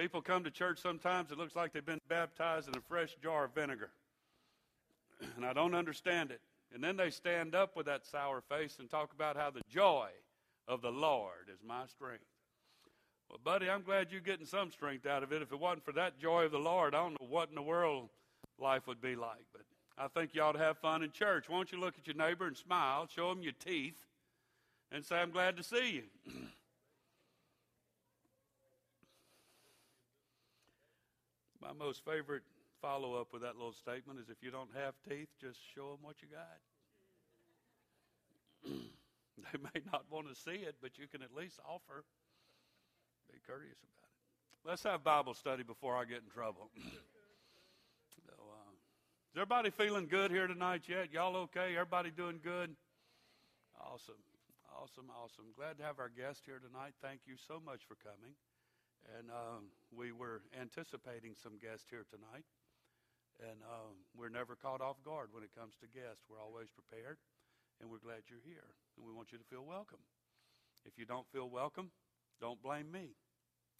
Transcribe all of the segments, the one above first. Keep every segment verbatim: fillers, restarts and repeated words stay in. People come to church sometimes, it looks like they've been baptized in a fresh jar of vinegar. And I don't understand it. And then they stand up with that sour face and talk about how the joy of the Lord is my strength. Well, buddy, I'm glad you're getting some strength out of it. If it wasn't for that joy of the Lord, I don't know what in the world life would be like. But I think you ought to have fun in church. Why don't you look at your neighbor and smile, show him your teeth, and say, I'm glad to see you. My most favorite follow-up with that little statement is, if you don't have teeth, just show them what you got. They may not want to see it, but you can at least offer. Be courteous about it. Let's have Bible study before I get in trouble. So, uh, is everybody feeling good here tonight yet? Y'all okay? Everybody doing good? Awesome, awesome, awesome. Glad to have our guest here tonight. Thank you so much for coming. And um, we were anticipating some guests here tonight. And um, we're never caught off guard when it comes to guests. We're always prepared, and we're glad you're here. And we want you to feel welcome. If you don't feel welcome, don't blame me,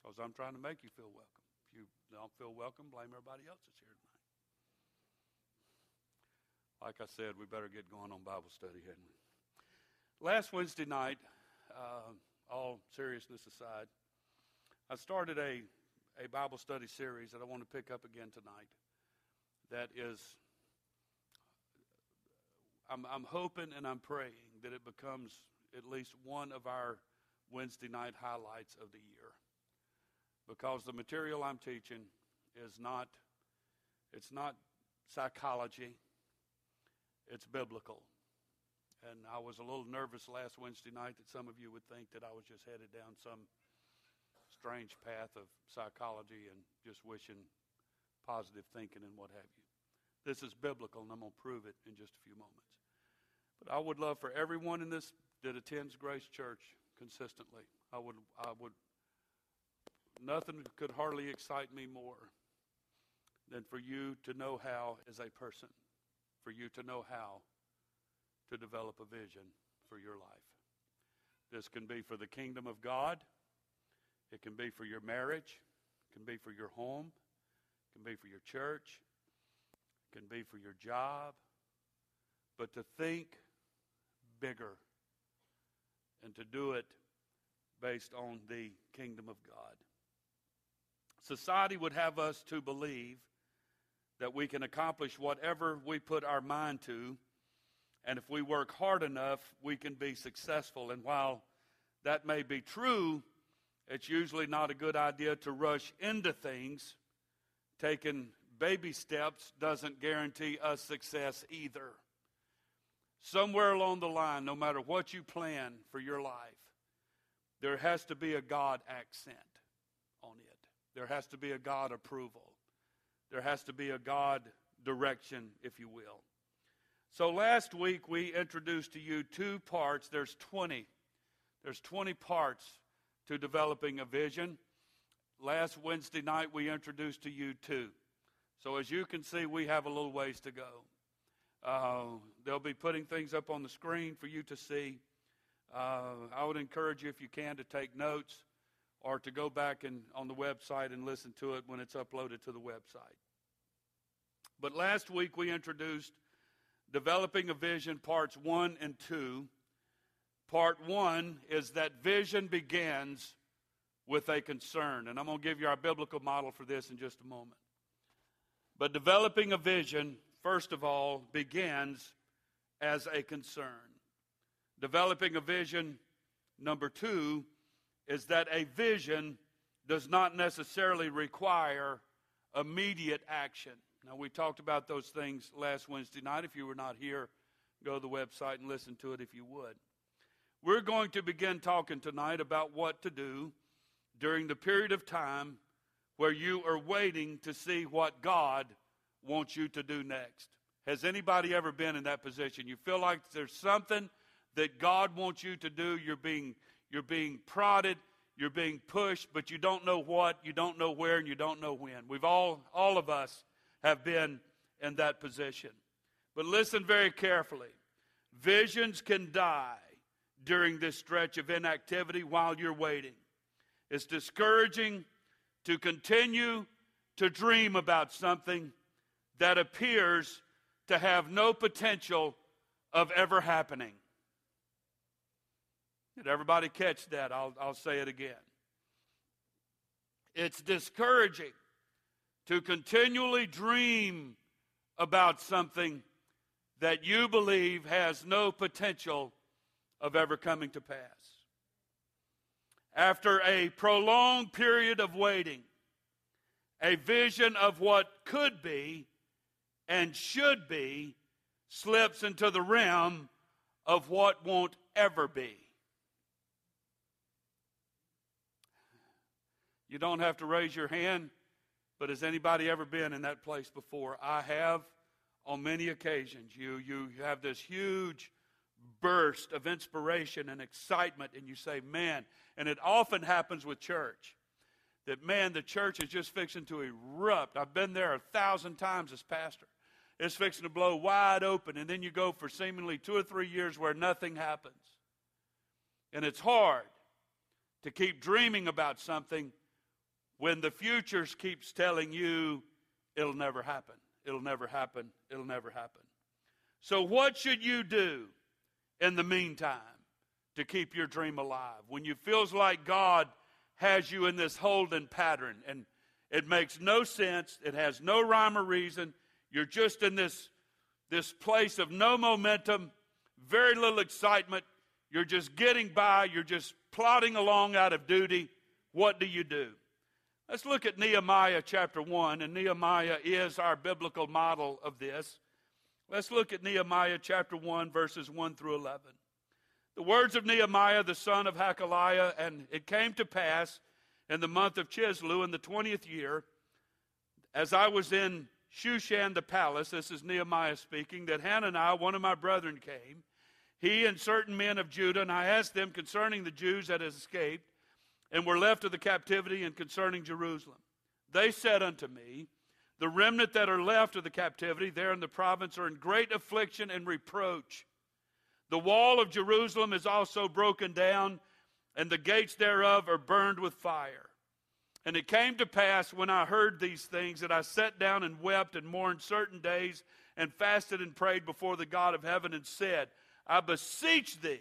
because I'm trying to make you feel welcome. If you don't feel welcome, blame everybody else that's here tonight. Like I said, we better get going on Bible study, hadn't we? Last Wednesday night, uh, all seriousness aside, I started a, a Bible study series that I want to pick up again tonight. That is, I'm, I'm hoping and I'm praying that it becomes at least one of our Wednesday night highlights of the year, because the material I'm teaching is not, it's not psychology, it's biblical. And I was a little nervous last Wednesday night that some of you would think that I was just headed down some strange path of psychology and just wishing positive thinking and what have you. This is biblical, and I'm going to prove it in just a few moments. But I would love for everyone in this that attends Grace Church consistently. I would, I would, nothing could hardly excite me more than for you to know how as a person, for you to know how to develop a vision for your life. This can be for the kingdom of God. It can be for your marriage. It can be for your home. It can be for your church. It can be for your job. But to think bigger and to do it based on the kingdom of God. Society would have us to believe that we can accomplish whatever we put our mind to, and if we work hard enough, we can be successful. And while that may be true, it's usually not a good idea to rush into things. Taking baby steps doesn't guarantee us success either. Somewhere along the line, no matter what you plan for your life, there has to be a God accent on it. There has to be a God approval. There has to be a God direction, if you will. So last week we introduced to you two parts. There's twenty. There's twenty parts to developing a vision. Last Wednesday night we introduced to you two. So as you can see, we have a little ways to go. Uh, they'll be putting things up on the screen for you to see. Uh, I would encourage you, if you can, to take notes or to go back and on the website and listen to it when it's uploaded to the website. But last week we introduced Developing a Vision parts one and two. Part one is that vision begins with a concern. And I'm going to give you our biblical model for this in just a moment. But developing a vision, first of all, begins as a concern. Developing a vision, number two, is that a vision does not necessarily require immediate action. Now, we talked about those things last Wednesday night. If you were not here, go to the website and listen to it if you would. We're going to begin talking tonight about what to do during the period of time where you are waiting to see what God wants you to do next. Has anybody ever been in that position? You feel like there's something that God wants you to do. You're being, you're being prodded, you're being pushed, but you don't know what, you don't know where, and you don't know when. We've all, all of us have been in that position. But listen very carefully. Visions can die during this stretch of inactivity while you're waiting. It's discouraging to continue to dream about something that appears to have no potential of ever happening. Did everybody catch that? I'll, I'll say it again. It's discouraging to continually dream about something that you believe has no potential of ever coming to pass. After a prolonged period of waiting, a vision of what could be and should be slips into the realm of what won't ever be. You don't have to raise your hand, but has anybody ever been in that place before? I have on many occasions. You, you have this huge burst of inspiration and excitement, and you say, man, and it often happens with church, that, man, the church is just fixing to erupt. I've been there a thousand times as pastor. It's fixing to blow wide open, and then you go for seemingly two or three years where nothing happens. And it's hard to keep dreaming about something when the future keeps telling you it'll never happen, it'll never happen, it'll never happen. So what should you do in the meantime to keep your dream alive? When you feels like God has you in this holding pattern and it makes no sense, it has no rhyme or reason, you're just in this, this place of no momentum, very little excitement, you're just getting by, you're just plodding along out of duty, what do you do? Let's look at Nehemiah chapter one, and Nehemiah is our biblical model of this. Let's look at Nehemiah chapter one, verses one through eleven. The words of Nehemiah, the son of Hakaliah, and it came to pass in the month of Chislew in the twentieth year, as I was in Shushan the palace, this is Nehemiah speaking, that Hananai, one of my brethren, came, he and certain men of Judah, and I asked them concerning the Jews that had escaped and were left of the captivity and concerning Jerusalem. They said unto me, the remnant that are left of the captivity there in the province are in great affliction and reproach. The wall of Jerusalem is also broken down, and the gates thereof are burned with fire. And it came to pass when I heard these things that I sat down and wept and mourned certain days and fasted and prayed before the God of heaven and said, I beseech thee,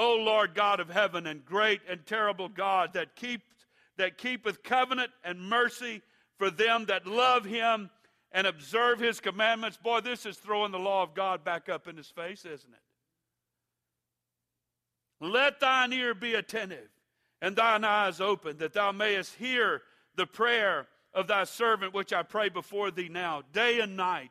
O Lord God of heaven and great and terrible God that keep, that keepeth covenant and mercy for them that love him and observe his commandments. Boy, this is throwing the law of God back up in his face, isn't it? Let thine ear be attentive and thine eyes open, that thou mayest hear the prayer of thy servant, which I pray before thee now, day and night,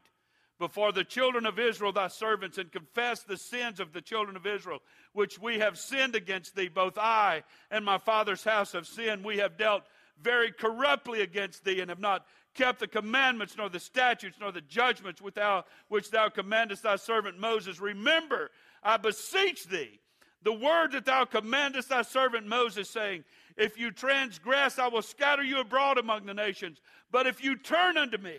before the children of Israel, thy servants, and confess the sins of the children of Israel, which we have sinned against thee. Both I and my father's house have sinned. We have dealt very corruptly against thee, and have not kept the commandments, nor the statutes, nor the judgments which thou, which thou commandest thy servant Moses. Remember, I beseech thee, the word that thou commandest thy servant Moses, saying, if you transgress, I will scatter you abroad among the nations. But if you turn unto me,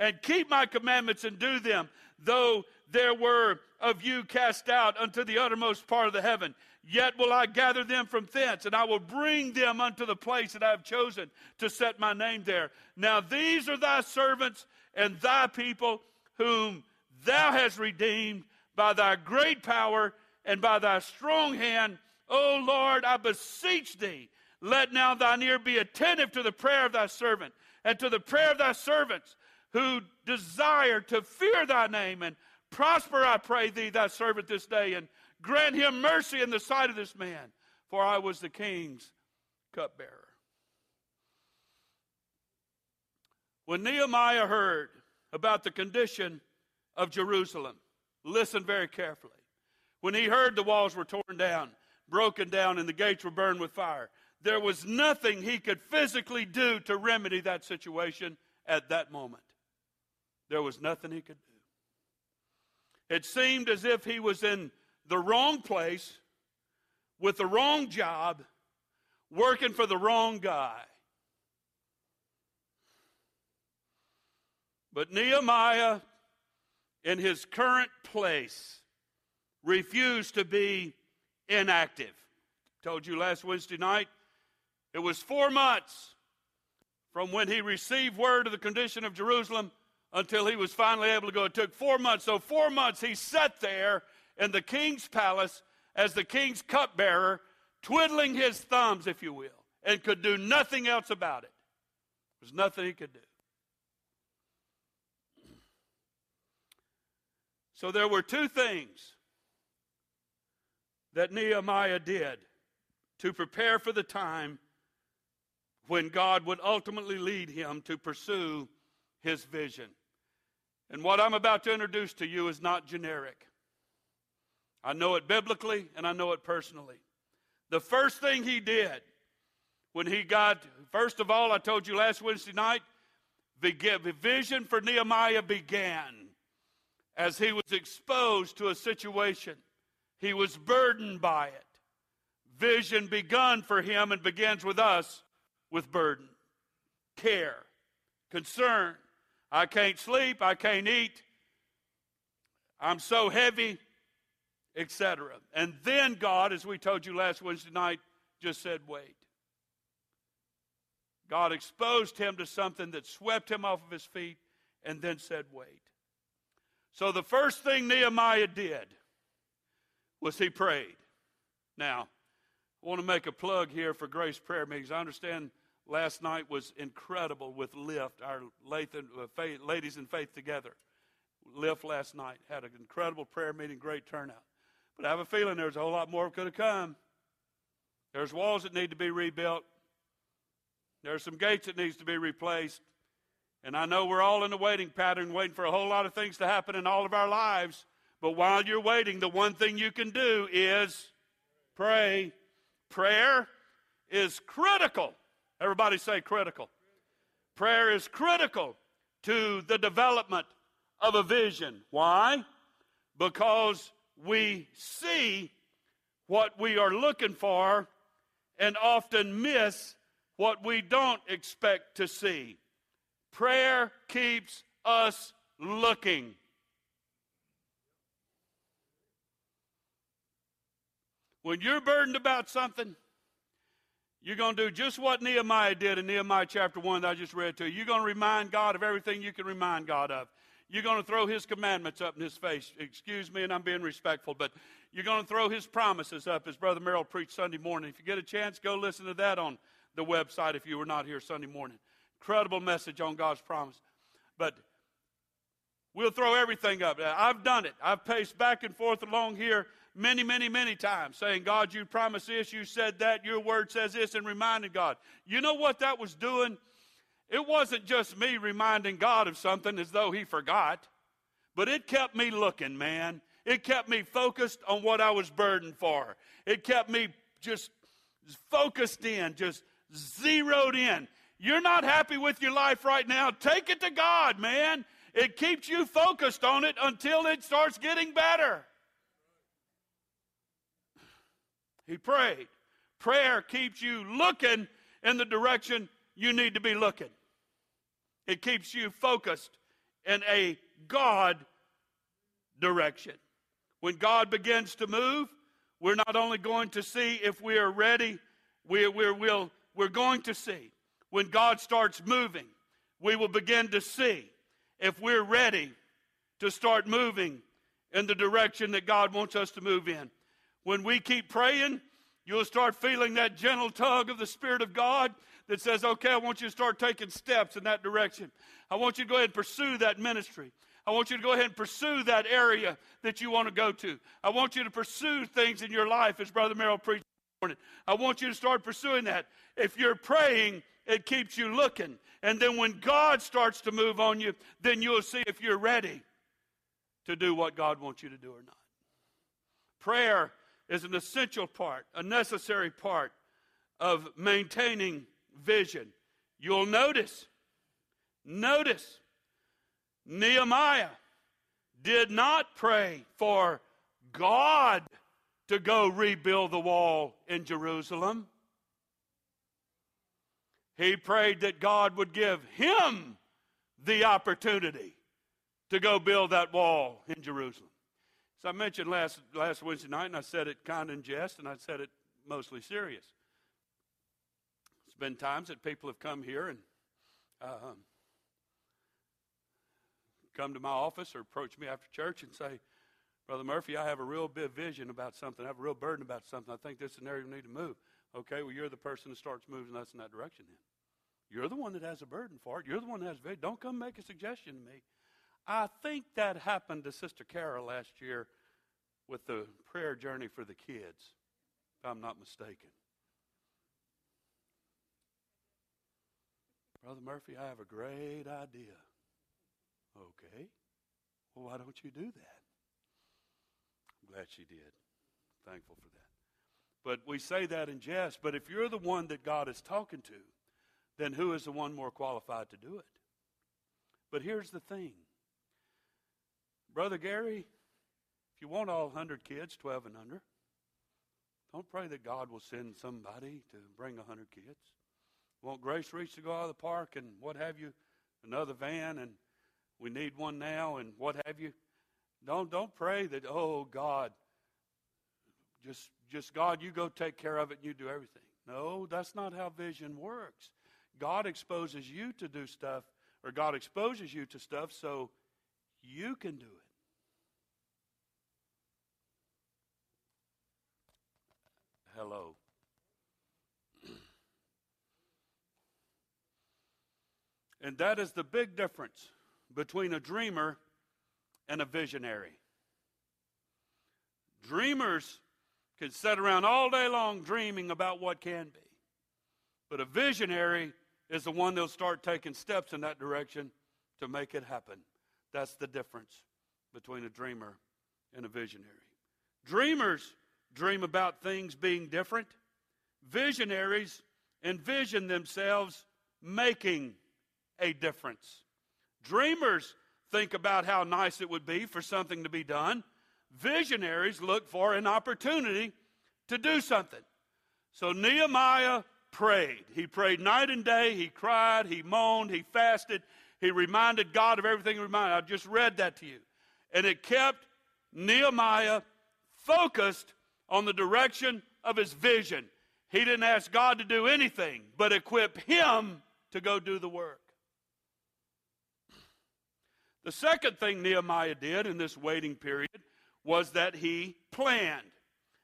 and keep my commandments and do them, though there were of you cast out unto the uttermost part of the heaven, yet will I gather them from thence, and I will bring them unto the place that I have chosen to set my name there. Now these are thy servants and thy people, whom thou hast redeemed by thy great power and by thy strong hand. O Lord, I beseech thee, let now thine ear be attentive to the prayer of thy servant, and to the prayer of thy servants, who desire to fear thy name, and prosper, I pray thee, thy servant this day, and grant him mercy in the sight of this man, for I was the king's cupbearer. When Nehemiah heard about the condition of Jerusalem, listen very carefully. When he heard the walls were torn down, broken down, and the gates were burned with fire, there was nothing he could physically do to remedy that situation at that moment. There was nothing he could do. It seemed as if he was in the wrong place with the wrong job, working for the wrong guy. But Nehemiah, in his current place, refused to be inactive. Told you last Wednesday night, it was four months from when he received word of the condition of Jerusalem until he was finally able to go. It took four months. So four months he sat there in the king's palace as the king's cupbearer, twiddling his thumbs, if you will, and could do nothing else about it. There was nothing he could do. So there were two things that Nehemiah did to prepare for the time when God would ultimately lead him to pursue his vision. And what I'm about to introduce to you is not generic. I know it biblically and I know it personally. The first thing he did when he got, first of all, I told you last Wednesday night, the vision for Nehemiah began as he was exposed to a situation. He was burdened by it. Vision begun for him and begins with us with burden, care, concern. I can't sleep, I can't eat, I'm so heavy, et cetera. And then God, as we told you last Wednesday night, just said, wait. God exposed him to something that swept him off of his feet and then said, wait. So the first thing Nehemiah did was he prayed. Now, I want to make a plug here for Grace Prayer Meetings. I understand last night was incredible with Lift, our Ladies in Faith Together. Lift last night had an incredible prayer meeting, great turnout. But I have a feeling there's a whole lot more could have come. There's walls that need to be rebuilt. There's some gates that needs to be replaced. And I know we're all in a waiting pattern, waiting for a whole lot of things to happen in all of our lives. But while you're waiting, the one thing you can do is pray. Prayer is critical. Everybody say critical. Prayer is critical to the development of a vision. Why? Because we see what we are looking for and often miss what we don't expect to see. Prayer keeps us looking. When you're burdened about something, you're going to do just what Nehemiah did in Nehemiah chapter one that I just read to you. You're going to remind God of everything you can remind God of. You're going to throw his commandments up in his face. Excuse me, and I'm being respectful, but you're going to throw his promises up, as Brother Merrill preached Sunday morning. If you get a chance, go listen to that on the website if you were not here Sunday morning. Incredible message on God's promise. But we'll throw everything up. I've done it. I've paced back and forth along here many, many, many times, saying, God, you promised this, you said that, your word says this, and reminding God. You know what that was doing? It wasn't just me reminding God of something as though he forgot, but it kept me looking, man. It kept me focused on what I was burdened for. It kept me just focused in, just zeroed in. You're not happy with your life right now, take it to God, man. It keeps you focused on it until it starts getting better. He prayed. Prayer keeps you looking in the direction you need to be looking. It keeps you focused in a God direction. When God begins to move, we're not only going to see if we are ready, we're, we're, we'll, we're going to see. When God starts moving, we will begin to see if we're ready to start moving in the direction that God wants us to move in. When we keep praying, you'll start feeling that gentle tug of the Spirit of God that says, okay, I want you to start taking steps in that direction. I want you to go ahead and pursue that ministry. I want you to go ahead and pursue that area that you want to go to. I want you to pursue things in your life, as Brother Merrill preached this morning. I want you to start pursuing that. If you're praying, it keeps you looking. And then when God starts to move on you, then you'll see if you're ready to do what God wants you to do or not. Prayer is an essential part, a necessary part of maintaining vision. You'll notice, notice, Nehemiah did not pray for God to go rebuild the wall in Jerusalem. He prayed that God would give him the opportunity to go build that wall in Jerusalem. So I mentioned last last Wednesday night, and I said it kind of in jest, and I said it mostly serious. There's been times that people have come here and uh, come to my office or approach me after church and say, Brother Murphy, I have a real big vision about something. I have a real burden about something. I think this is an area we need to move. Okay, well, you're the person that starts moving us in that direction then. You're the one that has a burden for it. You're the one that has a vision. Don't come make a suggestion to me. I think that happened to Sister Carol last year with the prayer journey for the kids, if I'm not mistaken. Brother Murphy, I have a great idea. Okay. Well, why don't you do that? I'm glad she did. Thankful for that. But we say that in jest, but if you're the one that God is talking to, then who is the one more qualified to do it? But here's the thing. Brother Gary, if you want all one hundred kids, twelve and under, don't pray that God will send somebody to bring one hundred kids. Want Grace Reach to go out of the park and what have you, another van, and we need one now and what have you. Don't don't pray that, oh, God, just just God, you go take care of it and you do everything. No, that's not how vision works. God exposes you to do stuff, or God exposes you to stuff so you can do it. Hello. And that is the big difference between a dreamer and a visionary. Dreamers can sit around all day long dreaming about what can be. But a visionary is the one that'll start taking steps in that direction to make it happen. That's the difference between a dreamer and a visionary. Dreamers dream about things being different. Visionaries envision themselves making a difference. Dreamers think about how nice it would be for something to be done. Visionaries look for an opportunity to do something. So Nehemiah prayed. He prayed night and day. He cried. He moaned. He fasted. He reminded God of everything he reminded. I just read that to you. And it kept Nehemiah focused on the direction of his vision. He didn't ask God to do anything but equip him to go do the work. The second thing Nehemiah did in this waiting period was that he planned.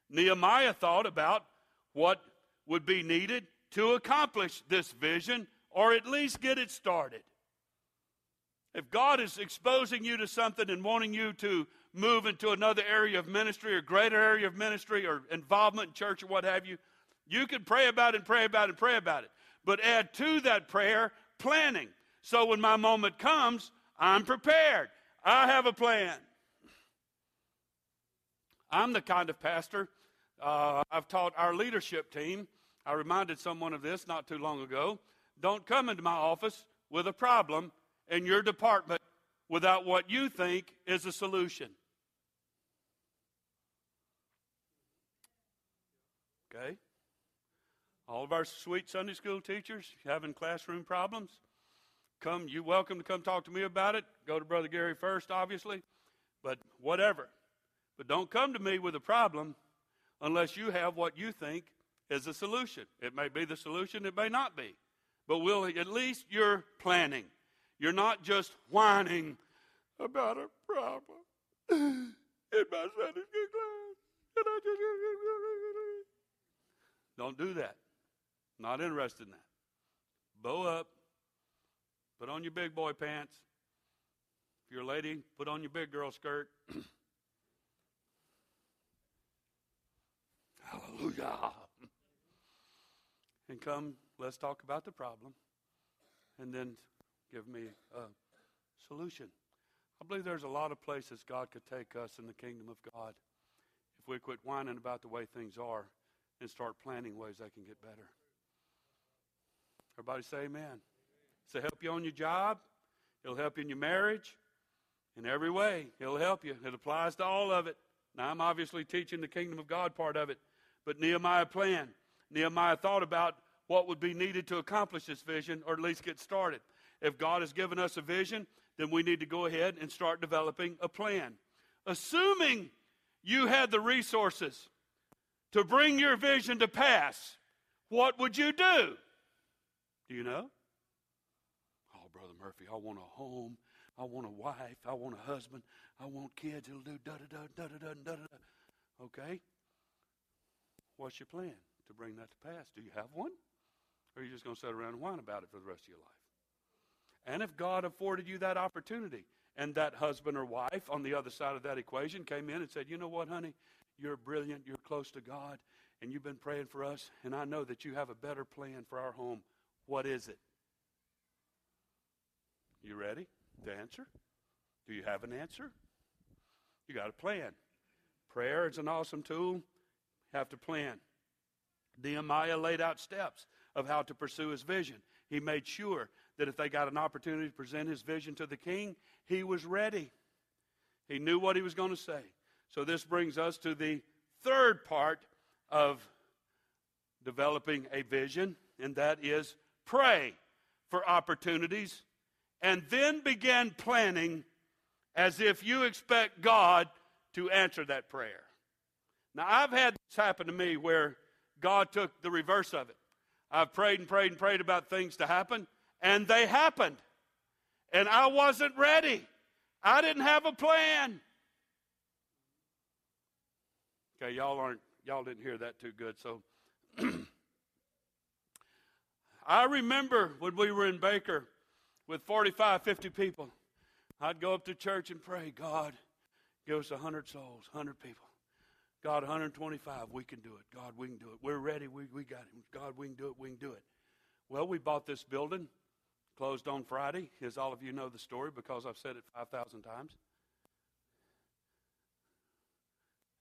Nehemiah thought about what would be needed to accomplish this vision, or at least get it started. If God is exposing you to something and wanting you to move into another area of ministry or greater area of ministry or involvement in church or what have you, you can pray about it and pray about it and pray about it. But add to that prayer planning. So when my moment comes, I'm prepared. I have a plan. I'm the kind of pastor, uh, I've taught our leadership team, I reminded someone of this not too long ago, don't come into my office with a problem in your department without what you think is a solution. Okay? All of our sweet Sunday school teachers having classroom problems, Come, you're welcome to come talk to me about it. Go to Brother Gary first, obviously, but whatever. But don't come to me with a problem unless you have what you think is a solution. It may be the solution, it may not be. But we'll, at least you're planning. You're not just whining about a problem in my Sunday school class. And I just... Don't do that. Not interested in that. Bow up. Put on your big boy pants. If you're a lady, put on your big girl skirt. Hallelujah. And come, let's talk about the problem and then give me a solution. I believe there's a lot of places God could take us in the kingdom of God if we quit whining about the way things are and start planning ways they can get better. Everybody say amen. So help you on your job. It'll help you in your marriage. In every way, it'll help you. It applies to all of it. Now, I'm obviously teaching the kingdom of God part of it. But Nehemiah planned. Nehemiah thought about what would be needed to accomplish this vision, or at least get started. If God has given us a vision, then we need to go ahead and start developing a plan. Assuming you had the resources to bring your vision to pass, what would you do? Do you know? Brother Murphy. I want a home. I want a wife. I want a husband. I want kids. It'll do da-da-da, da-da-da, da-da-da. Okay? What's your plan to bring that to pass? Do you have one? Or are you just going to sit around and whine about it for the rest of your life? And if God afforded you that opportunity, and that husband or wife on the other side of that equation came in and said, you know what, honey? You're brilliant. You're close to God. And you've been praying for us. And I know that you have a better plan for our home. What is it? You ready to answer? Do you have an answer? You got a plan. Prayer is an awesome tool. Have to plan. Nehemiah laid out steps of how to pursue his vision. He made sure that if they got an opportunity to present his vision to the king, he was ready. He knew what he was going to say. So this brings us to the third part of developing a vision, and that is pray for opportunities and then begin planning as if you expect God to answer that prayer. Now, I've had this happen to me where God took the reverse of it. I've prayed and prayed and prayed about things to happen, and they happened. And I wasn't ready. I didn't have a plan. Okay, y'all aren't, y'all didn't hear that too good, so... I remember when we were in Baker with forty-five, fifty people, I'd go up to church and pray, God, give us one hundred souls, one hundred people. God, one hundred twenty-five, we can do it. God, we can do it. We're ready. We, we got it. God, we can do it. We can do it. Well, we bought this building, closed on Friday, as all of you know the story because I've said it five thousand times.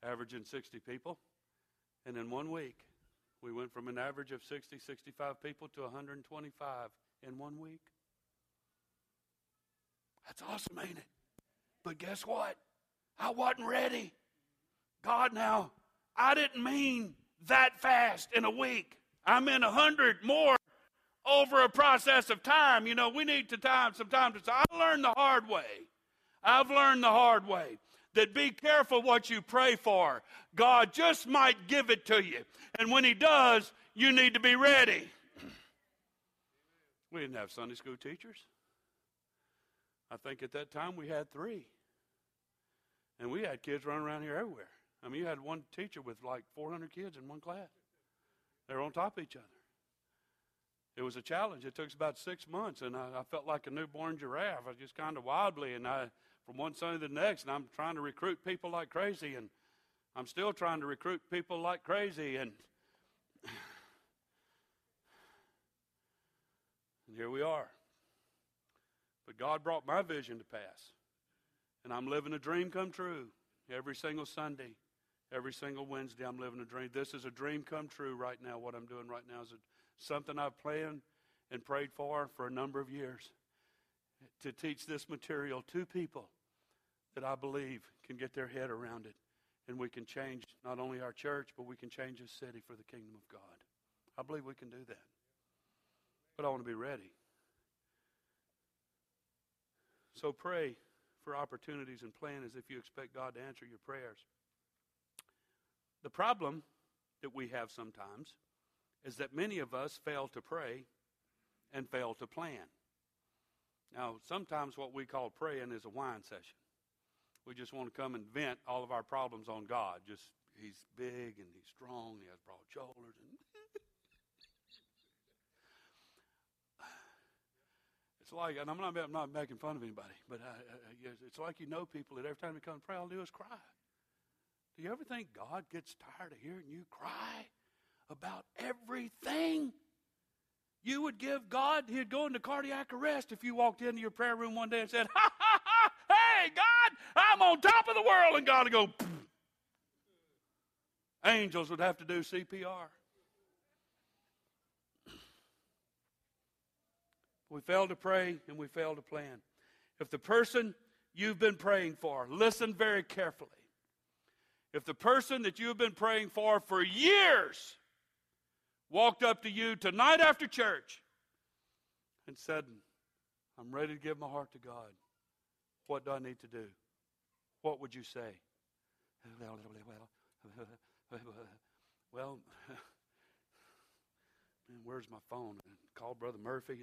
Averaging sixty people. And in one week, we went from an average of sixty, sixty-five people to one hundred twenty-five in one week. That's awesome, ain't it? But guess what? I wasn't ready. God, now, I didn't mean that fast in a week. I meant one hundred more over a process of time. You know, we need to time sometimes. I learned the hard way. I've learned the hard way. That be careful what you pray for. God just might give it to you. And when he does, you need to be ready. We didn't have Sunday school teachers. I think at that time we had three. And we had kids running around here everywhere. I mean, you had one teacher with like four hundred kids in one class. They were on top of each other. It was a challenge. It took us about six months, and I, I felt like a newborn giraffe. I was just kind of wobbly, and I... from one Sunday to the next, and I'm trying to recruit people like crazy, and I'm still trying to recruit people like crazy, and, and here we are. But God brought my vision to pass, and I'm living a dream come true every single Sunday, every single Wednesday. I'm living a dream. This is a dream come true right now. What I'm doing right now is a, something I've planned and prayed for for a number of years. To teach this material to people that I believe can get their head around it. And we can change not only our church, but we can change this city for the kingdom of God. I believe we can do that. But I want to be ready. So pray for opportunities and plan as if you expect God to answer your prayers. The problem that we have sometimes is that many of us fail to pray and fail to plan. Now, sometimes what we call praying is a whine session. We just want to come and vent all of our problems on God. Just, he's big and he's strong, and he has broad shoulders. And it's like, and I'm not, I'm not making fun of anybody, but I, I, it's like you know people that every time they come and pray, all they do is cry. Do you ever think God gets tired of hearing you cry about everything? You would give God, he'd go into cardiac arrest if you walked into your prayer room one day and said, ha, ha, ha, hey, God, I'm on top of the world. And God would go, pfft. Angels would have to do C P R. We fail to pray and we fail to plan. If the person you've been praying for, listen very carefully. If the person that you've been praying for for years walked up to you tonight after church and said, I'm ready to give my heart to God. What do I need to do? What would you say? Well, well, well, man, where's my phone? Call Brother Murphy.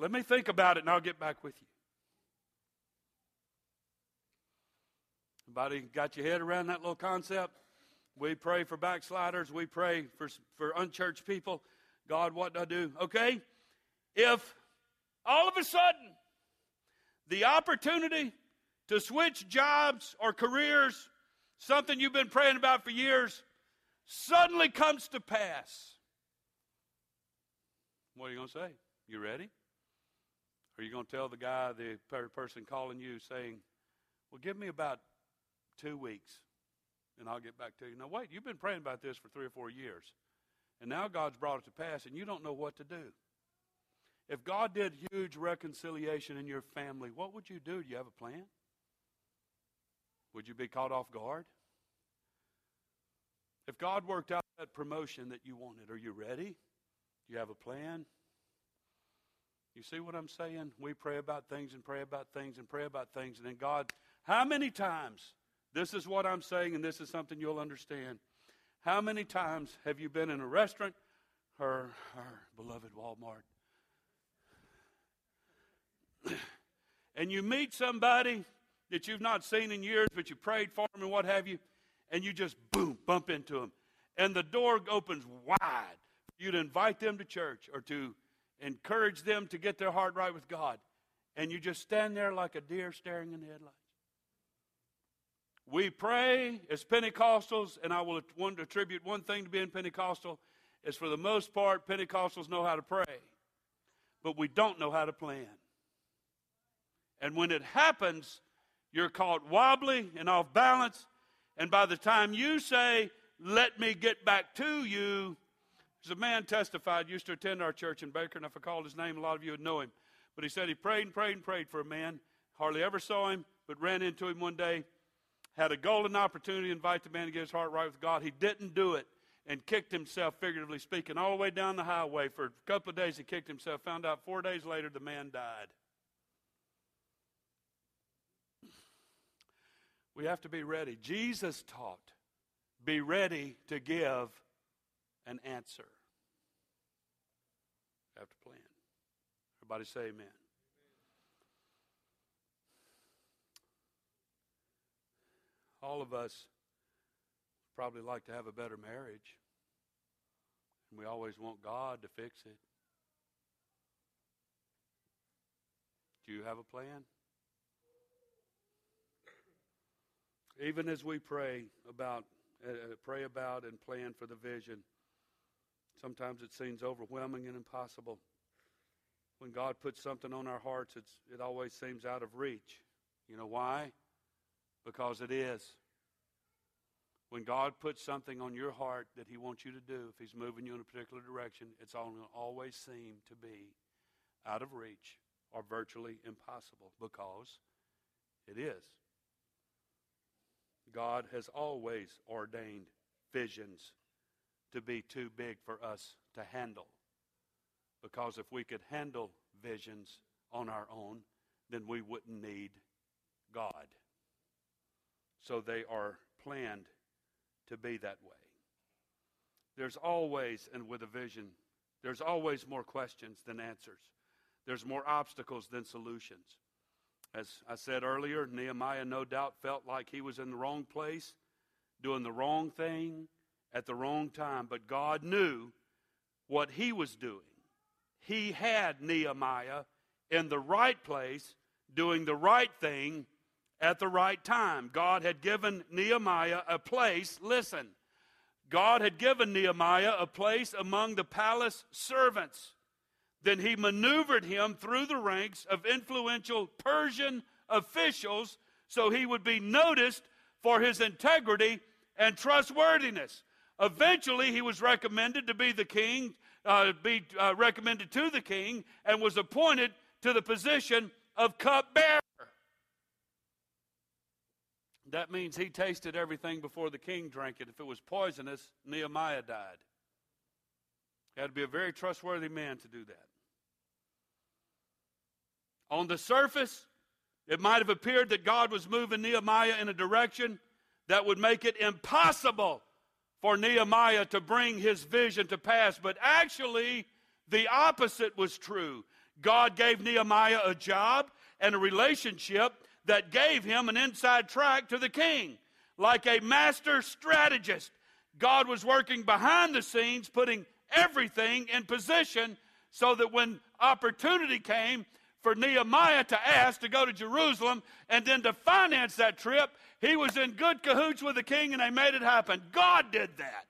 Let me think about it and I'll get back with you. Anybody got your head around that little concept? We pray for backsliders. We pray for, for unchurched people. God, what do I do? Okay, if all of a sudden the opportunity to switch jobs or careers, something you've been praying about for years, suddenly comes to pass, what are you going to say? You ready? Are you going to tell the guy, the person calling you, saying, well, give me about two weeks and I'll get back to you? Now, wait, you've been praying about this for three or four years, and now God's brought it to pass and you don't know what to do. If God did huge reconciliation in your family, what would you do? Do you have a plan? Would you be caught off guard? If God worked out that promotion that you wanted, are you ready? Do you have a plan? You see what I'm saying? We pray about things and pray about things and pray about things. And then God, how many times, this is what I'm saying and this is something you'll understand. How many times have you been in a restaurant or our beloved Walmart? And you meet somebody that you've not seen in years, but you prayed for them and what have you, and you just, boom, bump into them. And the door opens wide for you to invite them to church or to encourage them to get their heart right with God. And you just stand there like a deer staring in the headlights. We pray as Pentecostals, and I will attribute one thing to being Pentecostal, is for the most part, Pentecostals know how to pray, but we don't know how to plan. And when it happens, you're caught wobbly and off balance. And by the time you say, let me get back to you, there's a man testified, used to attend our church in Baker, and if I called his name, a lot of you would know him. But he said he prayed and prayed and prayed for a man, hardly ever saw him, but ran into him one day, had a golden opportunity to invite the man to get his heart right with God. He didn't do it and kicked himself, figuratively speaking, all the way down the highway. For a couple of days he kicked himself, found out four days later the man died. We have to be ready. Jesus taught, be ready to give an answer. You have to plan. Everybody say amen. All of us probably like to have a better marriage. And we always want God to fix it. Do you have a plan? Even as we pray about, uh, pray about and plan for the vision, sometimes it seems overwhelming and impossible. When God puts something on our hearts, it's, it always seems out of reach. You know why? Because it is. When God puts something on your heart that He wants you to do, if He's moving you in a particular direction, it's always seem to be out of reach or virtually impossible because it is. God has always ordained visions to be too big for us to handle. Because if we could handle visions on our own, then we wouldn't need God. So they are planned to be that way. There's always, and with a vision, there's always more questions than answers. There's more obstacles than solutions. As I said earlier, Nehemiah no doubt felt like he was in the wrong place, doing the wrong thing at the wrong time. But God knew what he was doing. He had Nehemiah in the right place, doing the right thing at the right time. God had given Nehemiah a place, listen, God had given Nehemiah a place among the palace servants. Then he maneuvered him through the ranks of influential Persian officials so he would be noticed for his integrity and trustworthiness. Eventually, he was recommended to be the king, uh, be uh, recommended to the king, and was appointed to the position of cupbearer. That means he tasted everything before the king drank it. If it was poisonous, Nehemiah died. He had to be a very trustworthy man to do that. On the surface, it might have appeared that God was moving Nehemiah in a direction that would make it impossible for Nehemiah to bring his vision to pass. But actually, the opposite was true. God gave Nehemiah a job and a relationship that gave him an inside track to the king. Like a master strategist, God was working behind the scenes, putting everything in position so that when opportunity came for Nehemiah to ask to go to Jerusalem and then to finance that trip, he was in good cahoots with the king and they made it happen. God did that.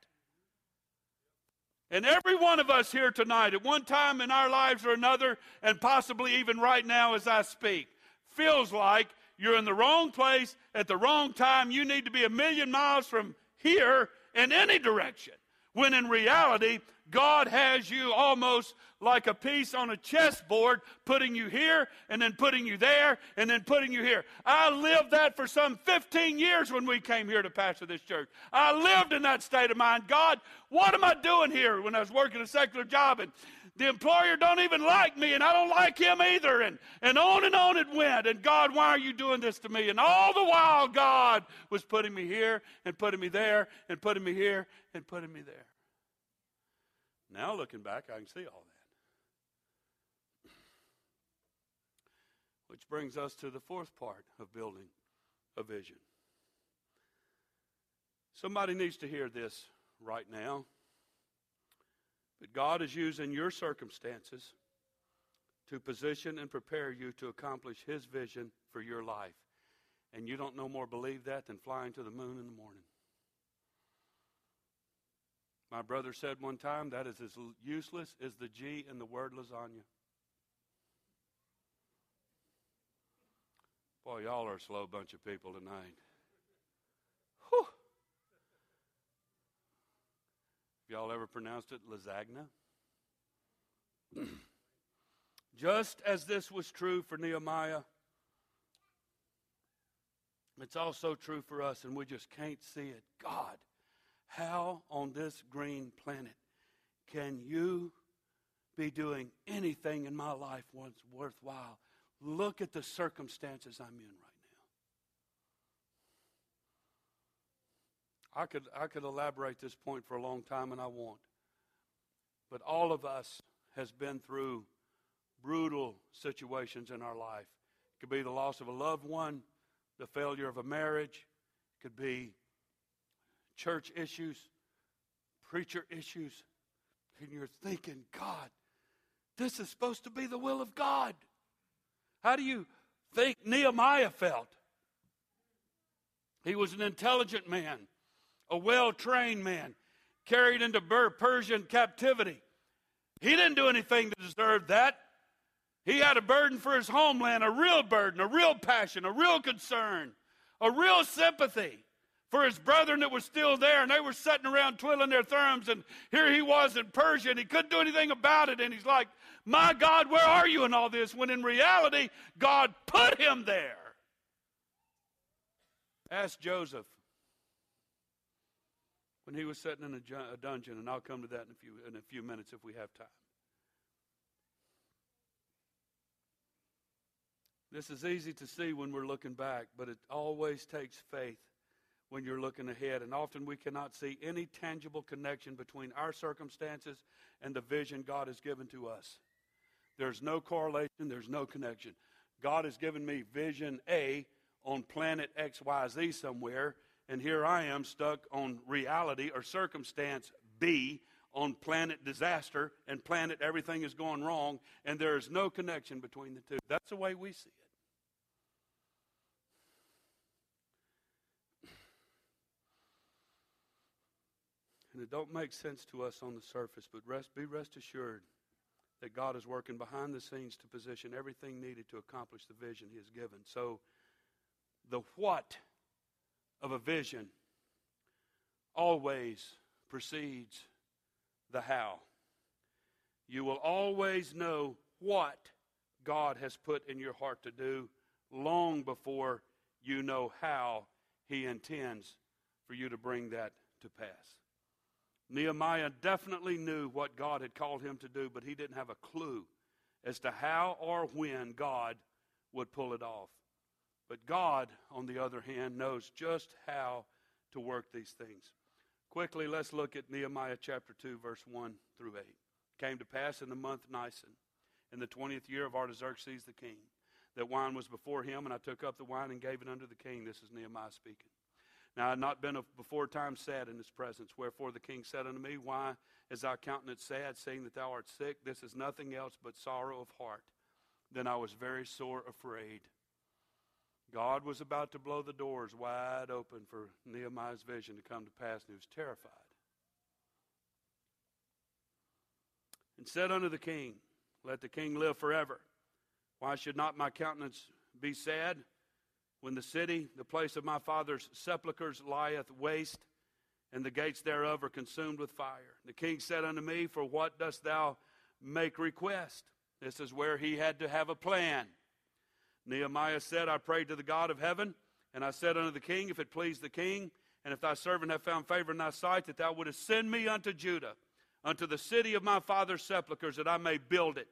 And every one of us here tonight, at one time in our lives or another, and possibly even right now as I speak, feels like you're in the wrong place at the wrong time. You need to be a million miles from here in any direction, when in reality, God has you almost like a piece on a chessboard, putting you here and then putting you there and then putting you here. I lived that for some fifteen years when we came here to pastor this church. I lived in that state of mind. God, what am I doing here? When I was working a secular job and the employer don't even like me and I don't like him either, and, and on and on it went. And God, why are you doing this to me? And all the while God was putting me here and putting me there and putting me here and putting me there. Now, looking back, I can see all that. Which brings us to the fourth part of building a vision. Somebody needs to hear this right now. But God is using your circumstances to position and prepare you to accomplish his vision for your life. And you don't no more believe that than flying to the moon in the morning. My brother said one time, that is as useless as the G in the word lasagna. Boy, y'all are a slow bunch of people tonight. Whew. Have y'all ever pronounced it lasagna? Just as this was true for Nehemiah, it's also true for us, and we just can't see it. God, how on this green planet can you be doing anything in my life once worthwhile? Look at the circumstances I'm in right now. I could, I could elaborate this point for a long time, and I won't. But all of us has been through brutal situations in our life. It could be the loss of a loved one, the failure of a marriage. It could be church issues, preacher issues, and you're thinking, God, this is supposed to be the will of God. How do you think Nehemiah felt? He was an intelligent man, a well-trained man, carried into Persian captivity. He didn't do anything to deserve that. He had a burden for his homeland, a real burden, a real passion, a real concern, a real sympathy for his brethren that were still there, and they were sitting around twiddling their thumbs, and here he was in Persia, and he couldn't do anything about it, and he's like, my God, where are you in all this? When in reality, God put him there. Ask Joseph when he was sitting in a dungeon, and I'll come to that in a few, in a few minutes if we have time. This is easy to see when we're looking back, but it always takes faith when you're looking ahead, and often we cannot see any tangible connection between our circumstances and the vision God has given to us. There's no correlation, there's no connection. God has given me vision A on planet X Y Z somewhere, and here I am stuck on reality or circumstance B on planet disaster and planet everything is going wrong, and there is no connection between the two. That's the way we see it. And it don't make sense to us on the surface, but rest, be rest assured that God is working behind the scenes to position everything needed to accomplish the vision he has given. So the what of a vision always precedes the how. You will always know what God has put in your heart to do long before you know how he intends for you to bring that to pass. Nehemiah definitely knew what God had called him to do, but he didn't have a clue as to how or when God would pull it off. But God, on the other hand, knows just how to work these things. Quickly, let's look at Nehemiah chapter two, verse one through eight. It came to pass in the month Nisan, in the twentieth year of Artaxerxes the king. That wine was before him, and I took up the wine and gave it unto the king. This is Nehemiah speaking. Now I had not been of before time sad in his presence. Wherefore the king said unto me, Why is thy countenance sad, seeing that thou art sick? This is nothing else but sorrow of heart. Then I was very sore afraid. God was about to blow the doors wide open for Nehemiah's vision to come to pass, and he was terrified. And said unto the king, Let the king live forever. Why should not my countenance be sad when the city, the place of my father's sepulchres, lieth waste, and the gates thereof are consumed with fire? The king said unto me, For what dost thou make request? This is where he had to have a plan. Nehemiah said, I prayed to the God of heaven, and I said unto the king, If it please the king, and if thy servant have found favor in thy sight, that thou wouldest send me unto Judah, unto the city of my father's sepulchres, that I may build it.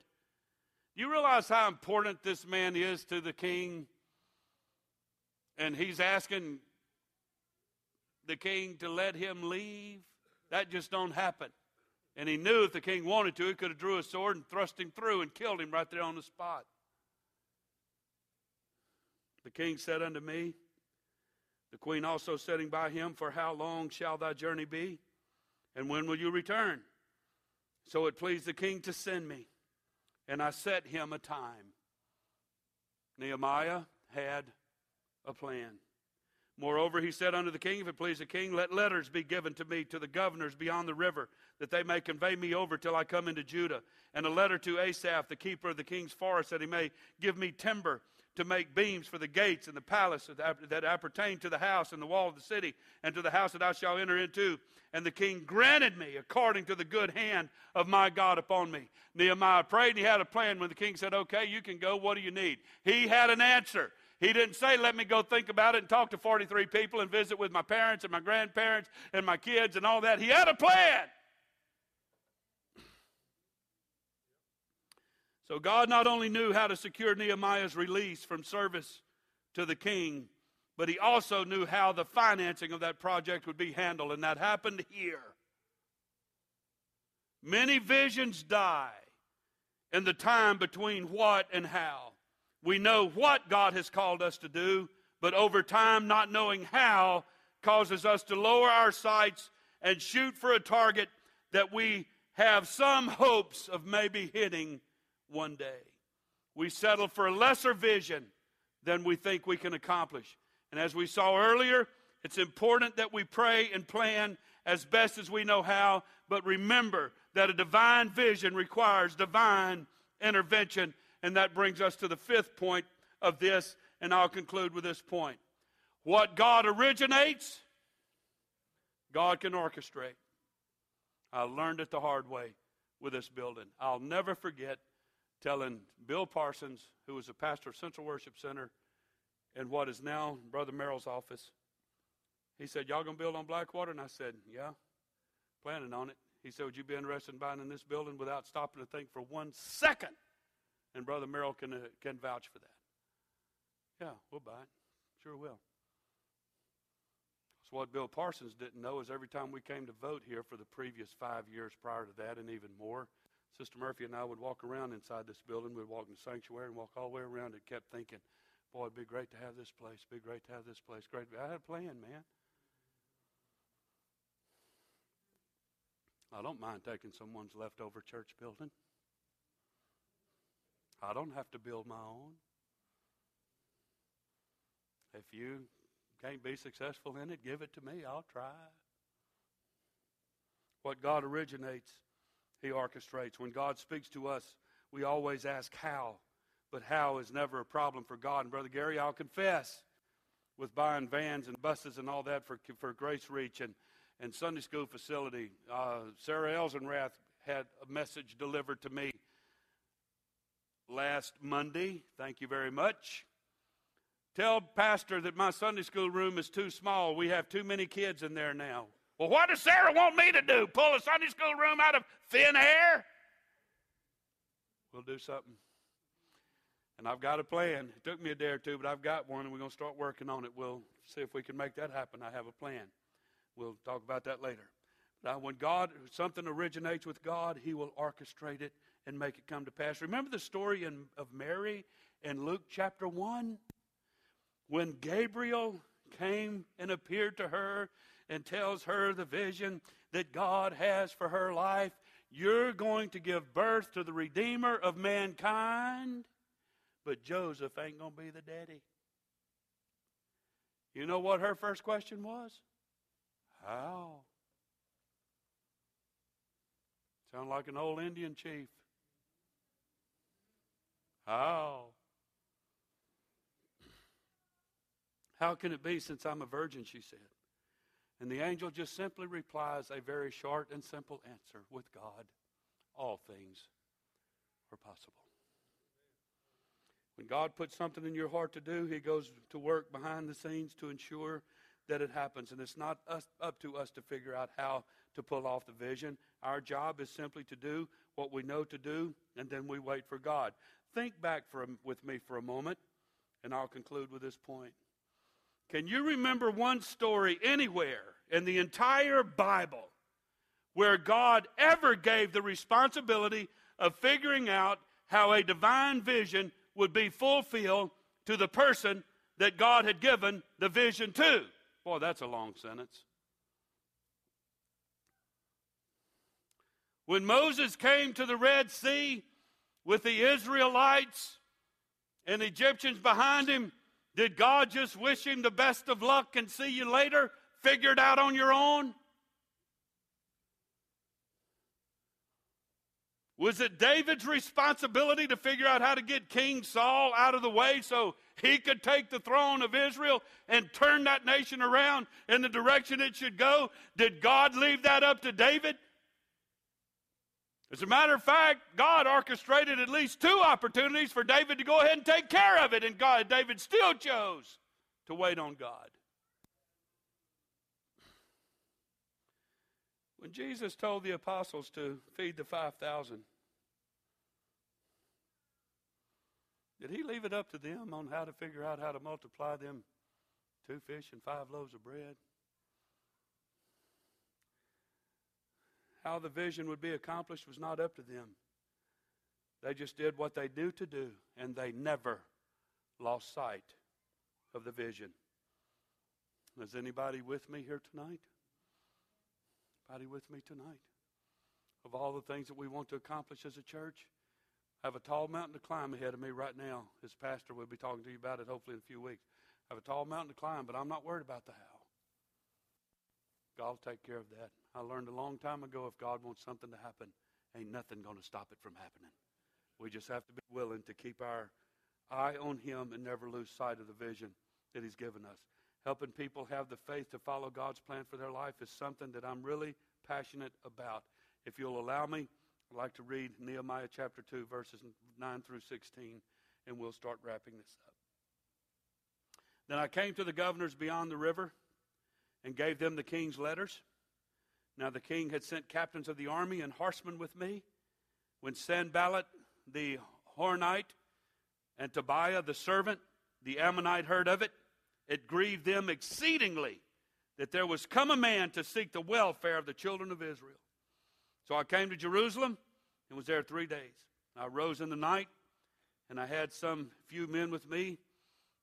Do you realize how important this man is to the king? And he's asking the king to let him leave. That just don't happen. And he knew if the king wanted to, he could have drew a sword and thrust him through and killed him right there on the spot. The king said unto me, the queen also sitting by him, For how long shall thy journey be? And when will you return? So it pleased the king to send me, and I set him a time. Nehemiah had a plan. Moreover, he said unto the king, If it please the king, let letters be given to me to the governors beyond the river, that they may convey me over till I come into Judah, and a letter to Asaph, the keeper of the king's forest, that he may give me timber to make beams for the gates and the palace that appertain to the house and the wall of the city, and to the house that I shall enter into. And the king granted me according to the good hand of my God upon me. Nehemiah prayed, and he had a plan. When the king said, Okay, you can go, what do you need? He had an answer. He didn't say, Let me go think about it and talk to forty-three people and visit with my parents and my grandparents and my kids and all that. He had a plan. So God not only knew how to secure Nehemiah's release from service to the king, but he also knew how the financing of that project would be handled, and that happened here. Many visions die in the time between what and how. We know what God has called us to do, but over time, not knowing how causes us to lower our sights and shoot for a target that we have some hopes of maybe hitting one day. We settle for a lesser vision than we think we can accomplish. And as we saw earlier, it's important that we pray and plan as best as we know how, but remember that a divine vision requires divine intervention. And that brings us to the fifth point of this, and I'll conclude with this point. What God originates, God can orchestrate. I learned it the hard way with this building. I'll never forget telling Bill Parsons, who was a pastor of Central Worship Center in what is now Brother Merrill's office. He said, Y'all going to build on Blackwater? And I said, Yeah, planning on it. He said, Would you be interested in buying in this building? Without stopping to think for one second. And Brother Merrill can uh, can vouch for that. Yeah, we'll buy it. Sure will. So what Bill Parsons didn't know is every time we came to vote here for the previous five years prior to that and even more, Sister Murphy and I would walk around inside this building. We'd walk in the sanctuary and walk all the way around it, kept thinking, boy, it'd be great to have this place. It'd be great to have this place. Great. I had a plan, man. I don't mind taking someone's leftover church building. I don't have to build my own. If you can't be successful in it, give it to me. I'll try. What God originates, He orchestrates. When God speaks to us, we always ask how, but how is never a problem for God. And Brother Gary, I'll confess, with buying vans and buses and all that for, for Grace Reach and, and Sunday school facility, uh, Sarah Elsenrath had a message delivered to me last Monday, thank you very much. Tell pastor that my Sunday school room is too small. We have too many kids in there now. Well, what does Sarah want me to do? Pull a Sunday school room out of thin air? We'll do something. And I've got a plan. It took me a day or two, but I've got one, and we're going to start working on it. We'll see if we can make that happen. I have a plan. We'll talk about that later. Now, when God, something originates with God, He will orchestrate it and make it come to pass. Remember the story in, of Mary in Luke chapter one? When Gabriel came and appeared to her and tells her the vision that God has for her life, you're going to give birth to the Redeemer of mankind, but Joseph ain't going to be the daddy. You know what her first question was? How? Sound like an old Indian chief. How? How can it be since I'm a virgin, she said. And the angel just simply replies a very short and simple answer. With God, all things are possible. When God puts something in your heart to do, he goes to work behind the scenes to ensure that it happens. And it's not us, up to us to figure out how to pull off the vision. Our job is simply to do what we know to do, and then we wait for God. Think back for a, with me for a moment, and I'll conclude with this point. Can you remember one story anywhere in the entire Bible where God ever gave the responsibility of figuring out how a divine vision would be fulfilled to the person that God had given the vision to? Boy, that's a long sentence. When Moses came to the Red Sea with the Israelites and the Egyptians behind him, did God just wish him the best of luck and see you later? Figure it out on your own? Was it David's responsibility to figure out how to get King Saul out of the way so he could take the throne of Israel and turn that nation around in the direction it should go? Did God leave that up to David? As a matter of fact, God orchestrated at least two opportunities for David to go ahead and take care of it, and God, David still chose to wait on God. When Jesus told the apostles to feed the five thousand, did he leave it up to them on how to figure out how to multiply them two fish and five loaves of bread? How the vision would be accomplished was not up to them. They just did what they knew to do, and they never lost sight of the vision. Is anybody with me here tonight? Anybody with me tonight? Of all the things that we want to accomplish as a church, I have a tall mountain to climb ahead of me right now. As pastor, we'll be talking to you about it hopefully in a few weeks. I have a tall mountain to climb, but I'm not worried about the how. God will take care of that. I learned a long time ago, if God wants something to happen, ain't nothing going to stop it from happening. We just have to be willing to keep our eye on him and never lose sight of the vision that he's given us. Helping people have the faith to follow God's plan for their life is something that I'm really passionate about. If you'll allow me, I'd like to read Nehemiah chapter two, verses nine through sixteen, and we'll start wrapping this up. Then I came to the governors beyond the river and gave them the king's letters. Now the king had sent captains of the army and horsemen with me. When Sanballat the Horonite and Tobiah the servant, the Ammonite, heard of it, it grieved them exceedingly that there was come a man to seek the welfare of the children of Israel. So I came to Jerusalem and was there three days. I rose in the night, and I had some few men with me.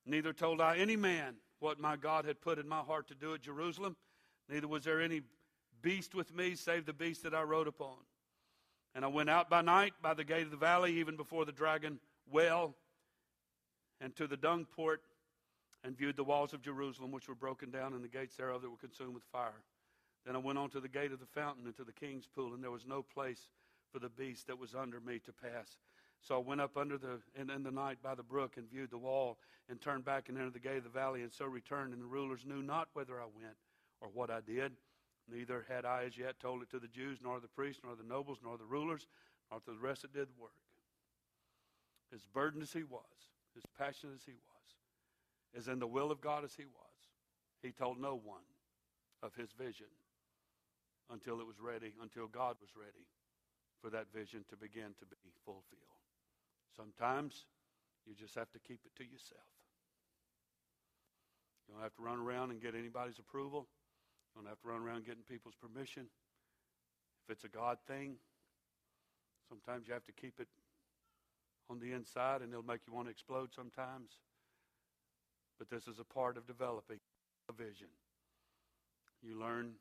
Neither told I any man what my God had put in my heart to do at Jerusalem. Neither was there any beast with me, save the beast that I rode upon. And I went out by night by the gate of the valley, even before the dragon well, and to the dung port, and viewed the walls of Jerusalem, which were broken down, and the gates thereof that were consumed with fire. Then I went on to the gate of the fountain, and to the king's pool, and there was no place for the beast that was under me to pass. So I went up under the in, in the night by the brook, and viewed the wall, and turned back and entered the gate of the valley, and so returned, and the rulers knew not whither I went or what I did. Neither had I as yet told it to the Jews, nor the priests, nor the nobles, nor the rulers, nor to the rest that did the work. As burdened as he was, as passionate as he was, as in the will of God as he was, he told no one of his vision until it was ready, until God was ready for that vision to begin to be fulfilled. Sometimes you just have to keep it to yourself. You don't have to run around and get anybody's approval. You don't have to run around getting people's permission. If it's a God thing, Sometimes you have to keep it on the inside, and it'll make you want to explode sometimes. But this is a part of developing a vision. You learn,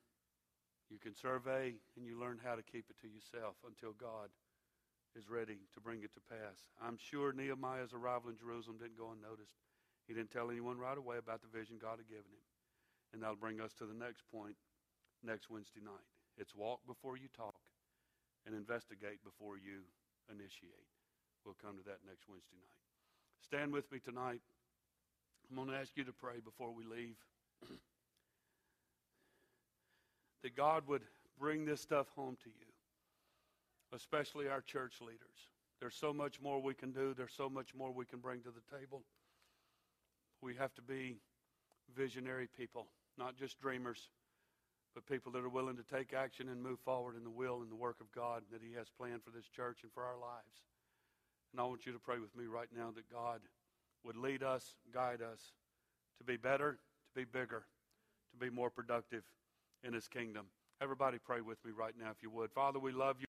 you can survey, and you learn how to keep it to yourself until God is ready to bring it to pass. I'm sure Nehemiah's arrival in Jerusalem didn't go unnoticed. He didn't tell anyone right away about the vision God had given him. And that'll bring us to the next point next Wednesday night. It's walk before you talk and investigate before you initiate. We'll come to that next Wednesday night. Stand with me tonight. I'm going to ask you to pray before we leave that God would bring this stuff home to you, especially our church leaders. There's so much more we can do. There's so much more we can bring to the table. We have to be visionary people, not just dreamers, but people that are willing to take action and move forward in the will and the work of God that He has planned for this church and for our lives. And I want you to pray with me right now that God would lead us, guide us to be better, to be bigger, to be more productive in His kingdom. Everybody pray with me right now if you would. Father, we love you.